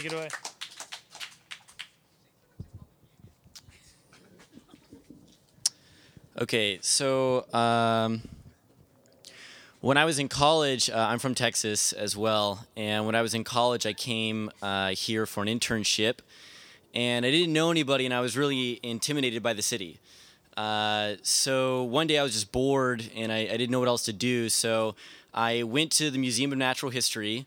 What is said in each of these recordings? Take it away. Okay, so when I was in college, I'm from Texas as well, and when I was in college, I came here for an internship, and I didn't know anybody, and I was really intimidated by the city. So one day I was just bored, and I didn't know what else to do, so I went to the Museum of Natural History,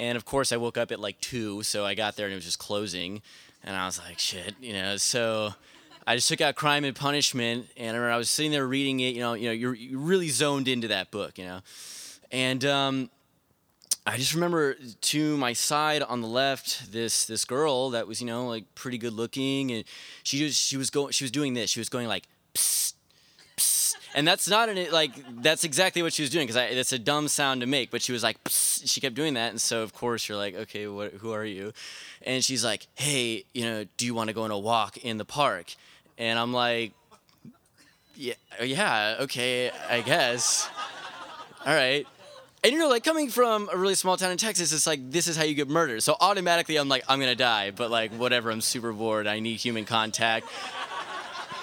and of course I woke up at like 2, so I got there and it was just closing, and I was like, shit, you know, so I just took out Crime and Punishment, and I remember I was sitting there reading it. You know, you're really zoned into that book, you know. And I just remember to my side on the left, this girl that was, you know, like pretty good looking, and she was doing this. She was going like, psst, psst, and that's not an like that's exactly what she was doing because that's a dumb sound to make. But she was like, psst, she kept doing that, and so of course you're like, okay, who are you? And she's like, hey, you know, do you want to go on a walk in the park? And I'm like, yeah, okay, I guess. All right. And, you know, like, coming from a really small town in Texas, it's like, this is how you get murdered. So automatically I'm like, I'm going to die. But, like, whatever, I'm super bored. I need human contact.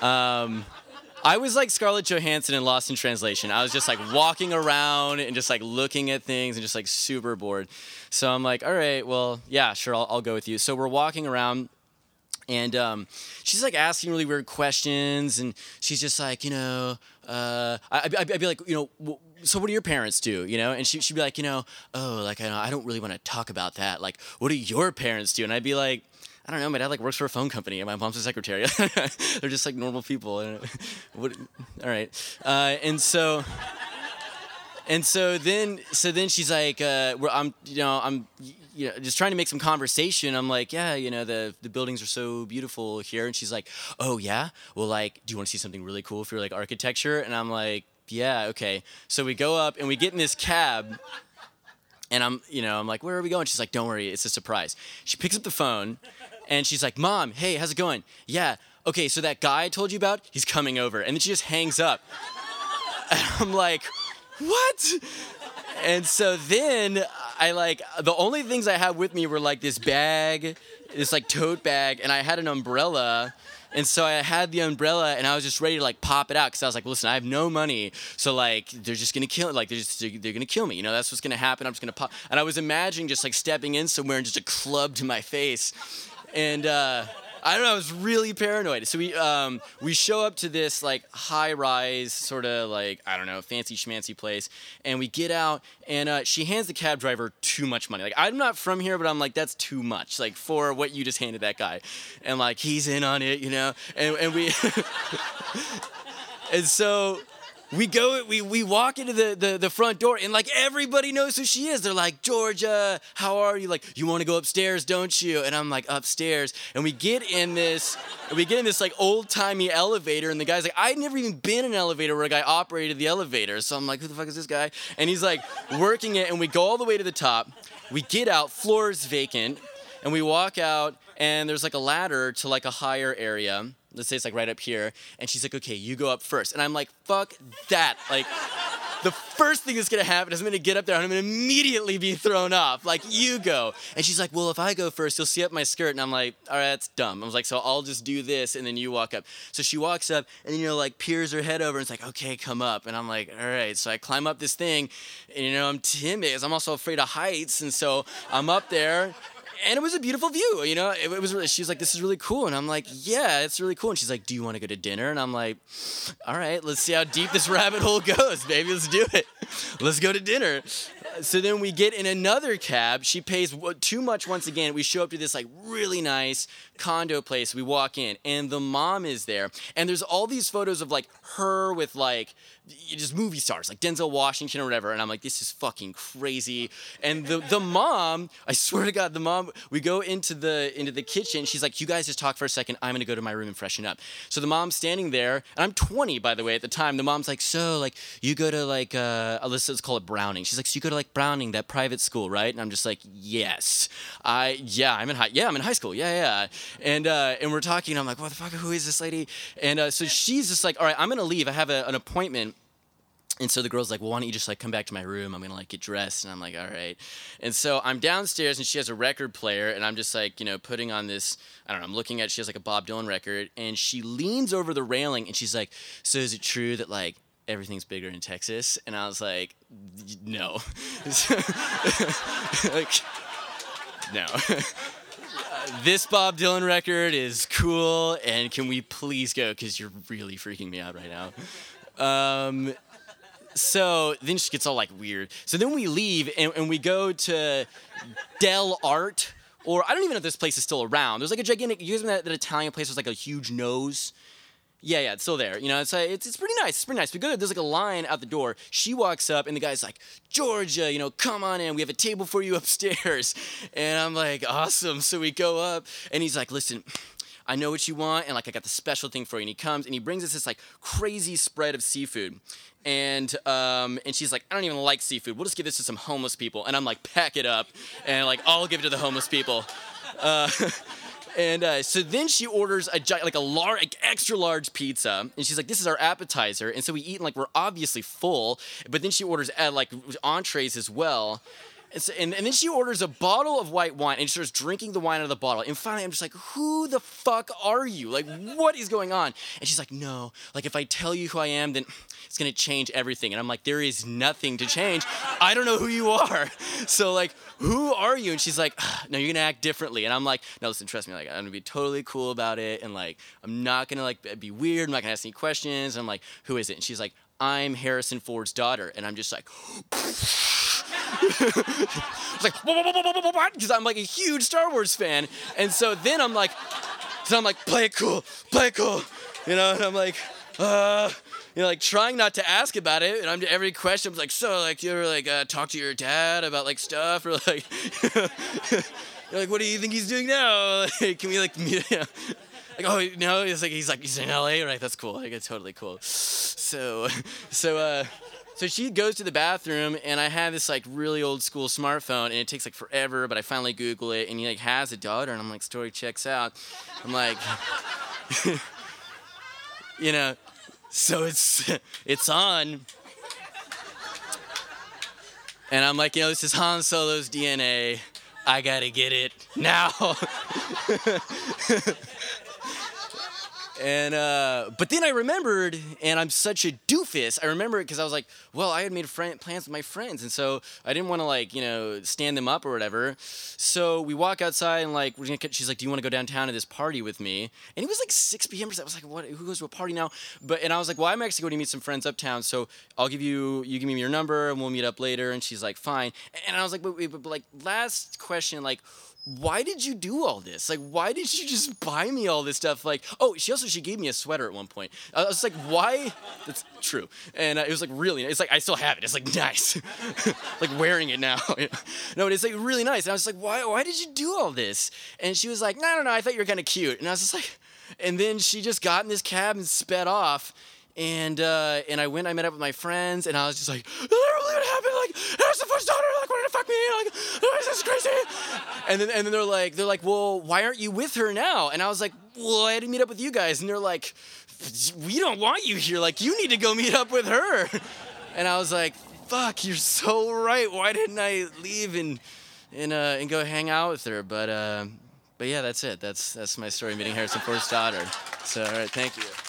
I was like Scarlett Johansson in Lost in Translation. I was just, like, walking around and just, like, looking at things and just, like, super bored. So I'm like, all right, well, yeah, sure, I'll go with you. So we're walking around. And she's, like, asking really weird questions, and she's just like, you know, I'd be like, you know, so what do your parents do, you know? And she'd be like, you know, oh, like, I don't really want to talk about that. Like, what do your parents do? And I'd be like, I don't know, my dad, like, works for a phone company, and my mom's a secretary. They're just, like, normal people. What, all right. And so then she's like, I'm just trying to make some conversation. I'm like, yeah, you know, the buildings are so beautiful here. And she's like, oh yeah, well, like, do you want to see something really cool for like architecture? And I'm like, yeah, okay. So we go up and we get in this cab, and I'm like, where are we going? She's like, don't worry, it's a surprise. She picks up the phone, and she's like, Mom, hey, how's it going? Yeah, okay, so that guy I told you about, he's coming over. And then she just hangs up, and I'm like, what? And so then I like, the only things I had with me were like this bag, this like tote bag, and I had an umbrella. And so I had the umbrella, and I was just ready to like pop it out because I was like, listen, I have no money, so like they're just gonna kill, like they're gonna kill me, you know, that's what's gonna happen. I'm just gonna pop. And I was imagining just like stepping in somewhere and just a club to my face, and I don't know, I was really paranoid. So we show up to this like high-rise sort of like, I don't know, fancy schmancy place, and we get out, and she hands the cab driver too much money. Like, I'm not from here, but I'm like, that's too much, like, for what you just handed that guy. And like, he's in on it, you know. And we and so we go, we walk into the front door, and like everybody knows who she is. They're like, Georgia, how are you? Like, you want to go upstairs, don't you? And I'm like, upstairs. And we get in this like old timey elevator, and the guy's like, I'd never even been in an elevator where a guy operated the elevator. So I'm like, who the fuck is this guy? And he's like working it, and we go all the way to the top. We get out, floor's vacant, and we walk out, and there's like a ladder to like a higher area. Let's say it's like right up here, and she's like, okay, you go up first. And I'm like, fuck that. Like, the first thing that's gonna happen is I'm gonna get up there and I'm gonna immediately be thrown off. Like, you go. And she's like, well, if I go first, you'll see up my skirt. And I'm like, all right, that's dumb. I was like, so I'll just do this, and then you walk up. So she walks up, and then, you know, like, peers her head over, and it's like, okay, come up. And I'm like, all right. So I climb up this thing, and, you know, I'm timid because I'm also afraid of heights. And so I'm up there. And it was a beautiful view, you know. It was really, she was like, this is really cool. And I'm like, yeah, it's really cool. And she's like, do you want to go to dinner? And I'm like, all right, let's see how deep this rabbit hole goes, baby. Let's do it. Let's go to dinner. So then we get in another cab. She pays too much once again. We show up to this like really nice condo place. We walk in, and the mom is there. And there's all these photos of like her with like just movie stars, like Denzel Washington or whatever. And I'm like, this is fucking crazy. And the mom, I swear to God, the mom, we go into the kitchen. She's like, you guys just talk for a second. I'm going to go to my room and freshen up. So the mom's standing there, and I'm 20, by the way, at the time. The mom's like, so like you go to like, let's call it Browning. She's like, so you go to like Browning, that private school, right? And I'm just like, yes. I'm in high school. Yeah. And we're talking, and I'm like, what the fuck, who is this lady? And so she's just like, all right, I'm going to leave. I have an appointment. And so the girl's like, well, why don't you just like come back to my room? I'm going to like get dressed. And I'm like, all right. And so I'm downstairs and she has a record player and I'm just like, you know, putting on this, I don't know, I'm looking at, she has like a Bob Dylan record and she leans over the railing and she's like, so is it true that like everything's bigger in Texas? And I was like, no. Like, no. This Bob Dylan record is cool and can we please go? Because you're really freaking me out right now. So then she gets all like weird. So then we leave and we go to Dell Art, or I don't even know if this place is still around. There's like a gigantic, you guys remember that Italian place with like a huge nose? Yeah, it's still there. You know, it's pretty nice. It's pretty nice. We go there. There's like a line out the door. She walks up, and the guy's like, Georgia, you know, come on in. We have a table for you upstairs. And I'm like, awesome. So we go up, and he's like, listen, I know what you want, and like I got the special thing for you. And he comes, and he brings us this like crazy spread of seafood. And she's like, I don't even like seafood. We'll just give this to some homeless people. And I'm like, pack it up. And like, I'll give it to the homeless people. So then she orders a extra large pizza. And she's like, this is our appetizer. And so we eat, and like, we're obviously full. But then she orders like entrees as well. And then she orders a bottle of white wine and she starts drinking the wine out of the bottle. And finally, I'm just like, who the fuck are you? Like, what is going on? And she's like, no. Like, if I tell you who I am, then it's going to change everything. And I'm like, there is nothing to change. I don't know who you are. So, like, who are you? And she's like, no, you're going to act differently. And I'm like, no, listen, trust me. Like, I'm going to be totally cool about it. And, like, I'm not going to, like, be weird. I'm not going to ask any questions. And I'm like, who is it? And she's like, I'm Harrison Ford's daughter. And I'm just like... I was like, what? Because I'm like a huge Star Wars fan, and so then I'm like, play it cool, you know, and I'm like, you know, like trying not to ask about it, and I'm every question I'm like, so like, do you ever like talk to your dad about like stuff or like, you're like, what do you think he's doing now? Like, can we like, you know? Like, oh no, it's like he's in LA, right? That's cool. Like, it's totally cool. So she goes to the bathroom, and I have this, like, really old-school smartphone, and it takes, like, forever, but I finally Google it, and he, like, has a daughter, and I'm like, story checks out. I'm like, you know, so it's on. And I'm like, you know, this is Han Solo's DNA. I gotta get it now. And, but then I remembered, and I'm such a doofus, I remember it because I was like, well, I had made plans with my friends, and so I didn't want to, like, you know, stand them up or whatever. So we walk outside, and, like, she's like, do you want to go downtown to this party with me? And it was, like, 6 p.m. I was like, what? Who goes to a party now? And I was like, well, I'm actually going to meet some friends uptown, so I'll give you give me your number, and we'll meet up later. And she's like, fine. And I was like, but like, last question, like, why did you do all this? Like, why did you just buy me all this stuff? Like, oh, she gave me a sweater at one point. I was like, why? That's true. And it was like really, it's like, I still have it. It's like nice. Like wearing it now. No, but it's like really nice. And I was like, why did you do all this? And she was like, no, I thought you were kind of cute. And I was just like, and then she just got in this cab and sped off. And I met up with my friends, and I was just like, I don't believe it happened, like, Harris the first daughter, like, wanted to fuck me, like, oh, this is crazy. And then they're like, well, why aren't you with her now? And I was like, well, I had to meet up with you guys. And they're like, we don't want you here, like, you need to go meet up with her. And I was like, fuck, you're so right. Why didn't I leave and go hang out with her? But yeah, that's it. That's my story meeting Harrison Ford's daughter. So, all right, thank you.